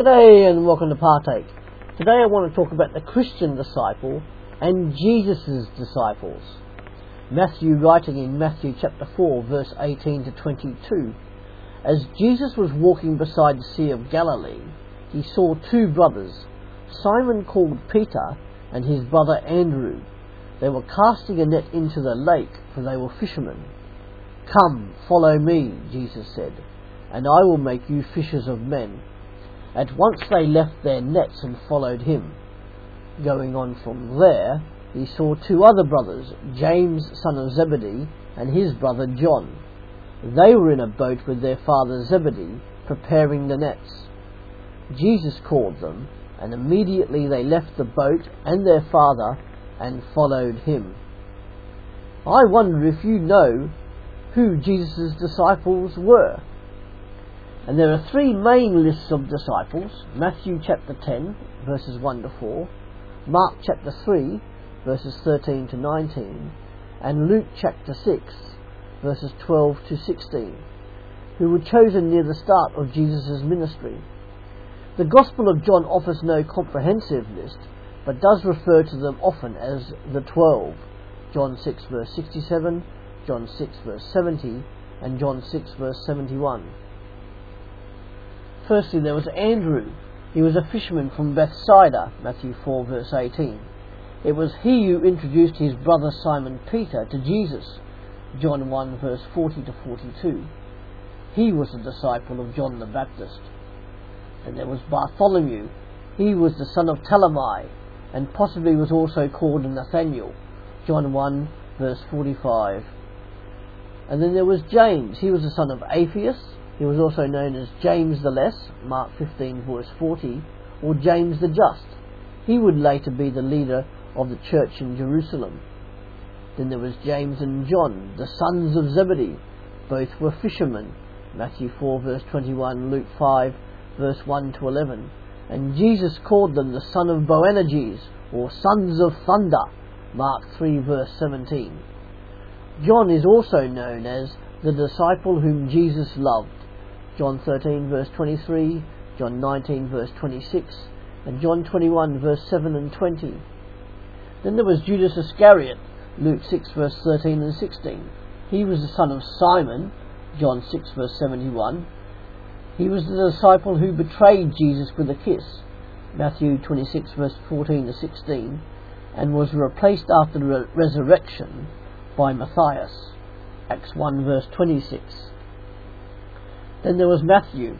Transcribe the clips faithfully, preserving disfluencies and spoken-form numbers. G'day and welcome to Partake. Today I want to talk about the Christian disciple and Jesus' disciples. Matthew writing in Matthew chapter four verse eighteen to twenty-two. As Jesus was walking beside the Sea of Galilee, he saw two brothers, Simon called Peter and his brother Andrew. They were casting a net into the lake, for they were fishermen. "Come, follow me," Jesus said, "and I will make you fishers of men." At once they left their nets and followed him. Going on from there, he saw two other brothers, James son of Zebedee and his brother John. They were in a boat with their father Zebedee, preparing the nets. Jesus called them, and immediately they left the boat and their father and followed him. I wonder if you know who Jesus' disciples were. And there are three main lists of disciples: Matthew chapter ten, verses one to four, Mark chapter three, verses thirteen to nineteen, and Luke chapter six, verses twelve to sixteen, who were chosen near the start of Jesus' ministry. The Gospel of John offers no comprehensive list, but does refer to them often as the Twelve, John six, verse sixty-seven, John six, verse seventy, and John six, verse seventy-one. Firstly, there was Andrew. He was a fisherman from Bethsaida, Matthew four, verse eighteen. It was he who introduced his brother Simon Peter to Jesus, John one, verse forty to forty-two. He was a disciple of John the Baptist. Then there was Bartholomew. He was the son of Talemai, and possibly was also called Nathaniel, John one, verse forty-five. And then there was James. He was the son of Aphaeus. He was also known as James the Less, Mark fifteen, verse forty, or James the Just. He would later be the leader of the church in Jerusalem. Then there was James and John, the sons of Zebedee. Both were fishermen, Matthew four, verse twenty-one, Luke five, verse one to eleven. And Jesus called them the son of Boanerges, or sons of thunder, Mark three, verse seventeen. John is also known as the disciple whom Jesus loved, John thirteen, verse twenty-three, John nineteen, verse twenty-six, and John twenty-one, verse seven and twenty. Then there was Judas Iscariot, Luke six, verse thirteen and sixteen. He was the son of Simon, John six, verse seventy-one. He was the disciple who betrayed Jesus with a kiss, Matthew twenty-six, verse fourteen to sixteen, and was replaced after the re- resurrection by Matthias, Acts one, verse twenty-six. Then there was Matthew.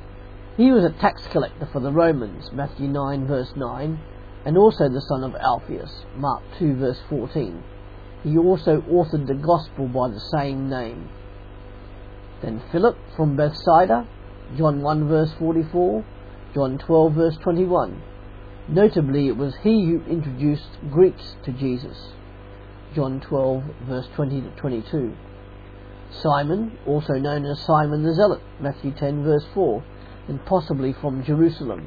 He was a tax collector for the Romans, Matthew nine, verse nine, and also the son of Alphaeus, Mark two, verse fourteen. He also authored the Gospel by the same name. Then Philip from Bethsaida, John one, verse forty-four, John twelve, verse twenty-one. Notably, it was he who introduced Greeks to Jesus, John twelve, verse twenty to twenty-two. Simon, also known as Simon the Zealot, Matthew ten, verse four, and possibly from Jerusalem.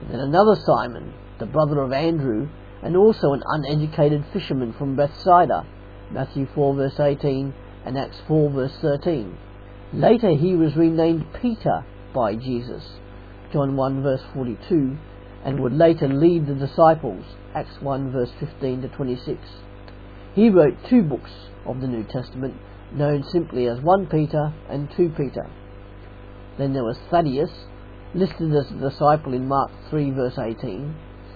And then another Simon, the brother of Andrew, and also an uneducated fisherman from Bethsaida, Matthew four, verse eighteen, and Acts four, verse thirteen. Later he was renamed Peter by Jesus, John one, verse forty-two, and would later lead the disciples, Acts one, verse fifteen to twenty-six. He wrote two books of the New Testament, known simply as one Peter and two Peter. Then there was Thaddeus, listed as a disciple in Mark three, verse eighteen,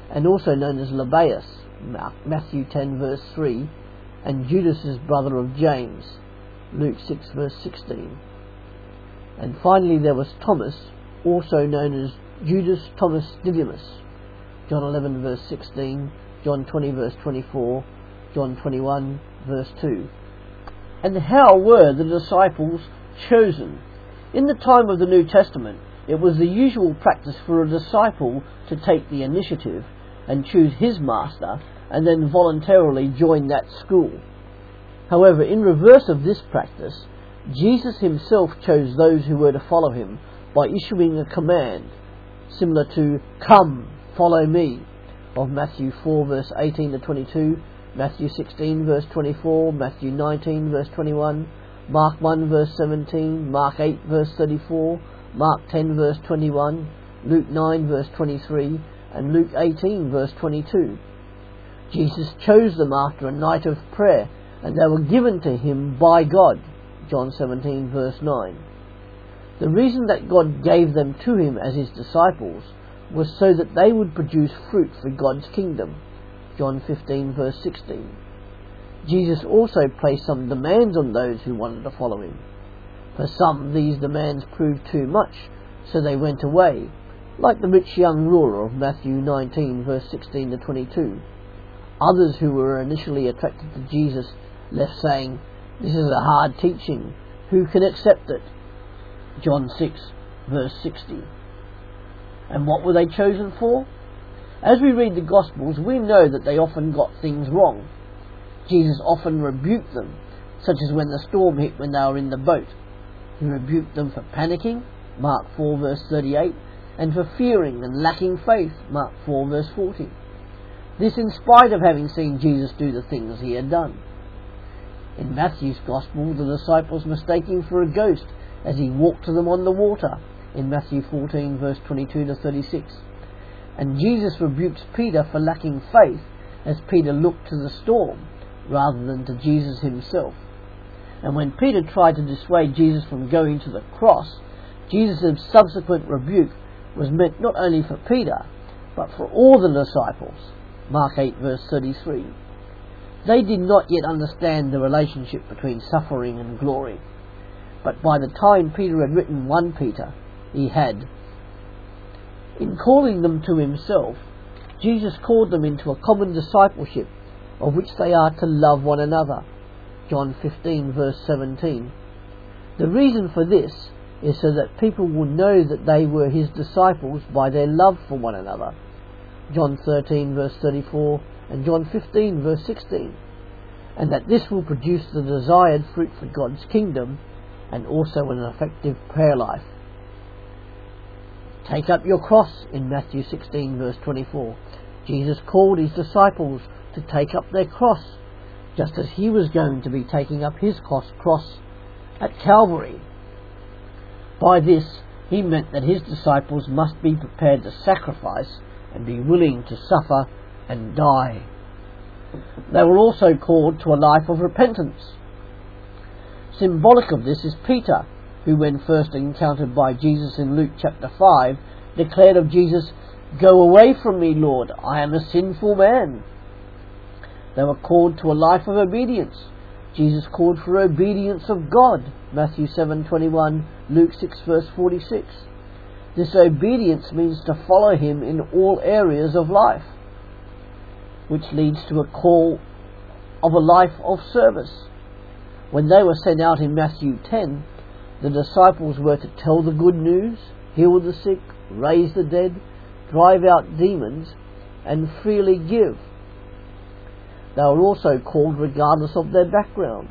and also known as Labaius, Matthew ten, verse three, and Judas' brother of James, Luke six, verse sixteen. And finally there was Thomas, also known as Judas Thomas Didymus, John eleven, verse sixteen, John twenty, verse twenty-four, John twenty-one, verse two. And how were the disciples chosen? In the time of the New Testament, it was the usual practice for a disciple to take the initiative and choose his master and then voluntarily join that school. However, in reverse of this practice, Jesus himself chose those who were to follow him by issuing a command, similar to "Come, follow me" of Matthew four, verse eighteen to twenty-two, Matthew sixteen, verse twenty-four, Matthew nineteen, verse twenty-one, Mark one, verse seventeen, Mark eight, verse thirty-four, Mark ten, verse twenty-one, Luke nine verse twenty-three and Luke eighteen verse twenty-two. Jesus chose them after a night of prayer, and they were given to him by God, John seventeen verse nine. The reason that God gave them to him as his disciples was so that they would produce fruit for God's kingdom, John fifteen verse sixteen. Jesus also placed some demands on those who wanted to follow him. For some, these demands proved too much, so they went away, like the rich young ruler of Matthew nineteen verse sixteen to twenty-two. Others who were initially attracted to Jesus left saying, "This is a hard teaching. Who can accept it?" John six verse sixty. And what were they chosen for? As we read the Gospels, we know that they often got things wrong. Jesus often rebuked them, such as when the storm hit when they were in the boat. He rebuked them for panicking, Mark four verse thirty-eight, and for fearing and lacking faith, Mark four verse forty. This in spite of having seen Jesus do the things he had done. In Matthew's Gospel, the disciples mistaken him for a ghost as he walked to them on the water, in Matthew fourteen verse twenty-two to thirty-six. And Jesus rebukes Peter for lacking faith as Peter looked to the storm rather than to Jesus himself. And when Peter tried to dissuade Jesus from going to the cross, Jesus' subsequent rebuke was meant not only for Peter, but for all the disciples, Mark eight verse thirty-three. They did not yet understand the relationship between suffering and glory, but by the time Peter had written First Peter, he had. In calling them to himself, Jesus called them into a common discipleship of which they are to love one another, John fifteen verse seventeen. The reason for this is so that people will know that they were his disciples by their love for one another, John thirteen verse thirty-four and John fifteen verse sixteen, and that this will produce the desired fruit for God's kingdom and also an effective prayer life. Take up your cross in Matthew sixteen verse twenty-four. Jesus called his disciples to take up their cross, just as he was going to be taking up his cross at Calvary. By this, he meant that his disciples must be prepared to sacrifice and be willing to suffer and die. They were also called to a life of repentance. Symbolic of this is Peter, who when first encountered by Jesus in Luke chapter five, declared of Jesus, "Go away from me, Lord, I am a sinful man." They were called to a life of obedience. Jesus called for obedience of God, Matthew seven twenty-one, Luke six verse forty-six. This obedience means to follow him in all areas of life, which leads to a call of a life of service. When they were sent out in Matthew ten, the disciples were to tell the good news, heal the sick, raise the dead, drive out demons, and freely give. They were also called regardless of their background.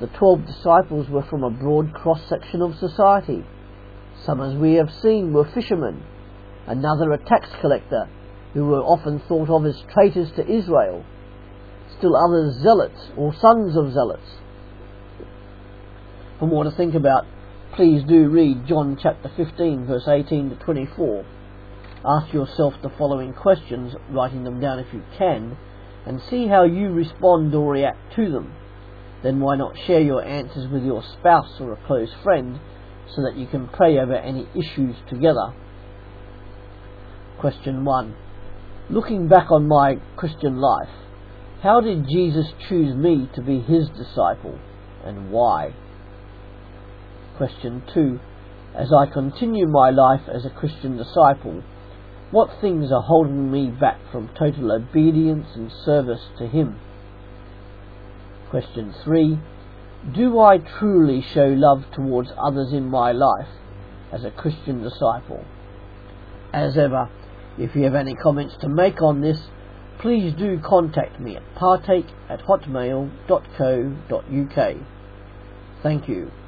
The twelve disciples were from a broad cross-section of society. Some, as we have seen, were fishermen, another a tax collector, who were often thought of as traitors to Israel, still others zealots or sons of zealots. For more to think about, please do read John chapter fifteen, verse eighteen to twenty-four. Ask yourself the following questions, writing them down if you can, and see how you respond or react to them. Then why not share your answers with your spouse or a close friend, so that you can pray over any issues together. Question one. Looking back on my Christian life, how did Jesus choose me to be his disciple, and why? Question two. As I continue my life as a Christian disciple, what things are holding me back from total obedience and service to him? Question three. Do I truly show love towards others in my life as a Christian disciple? As ever, if you have any comments to make on this, please do contact me at partake at hotmail dot co dot uk. Thank you.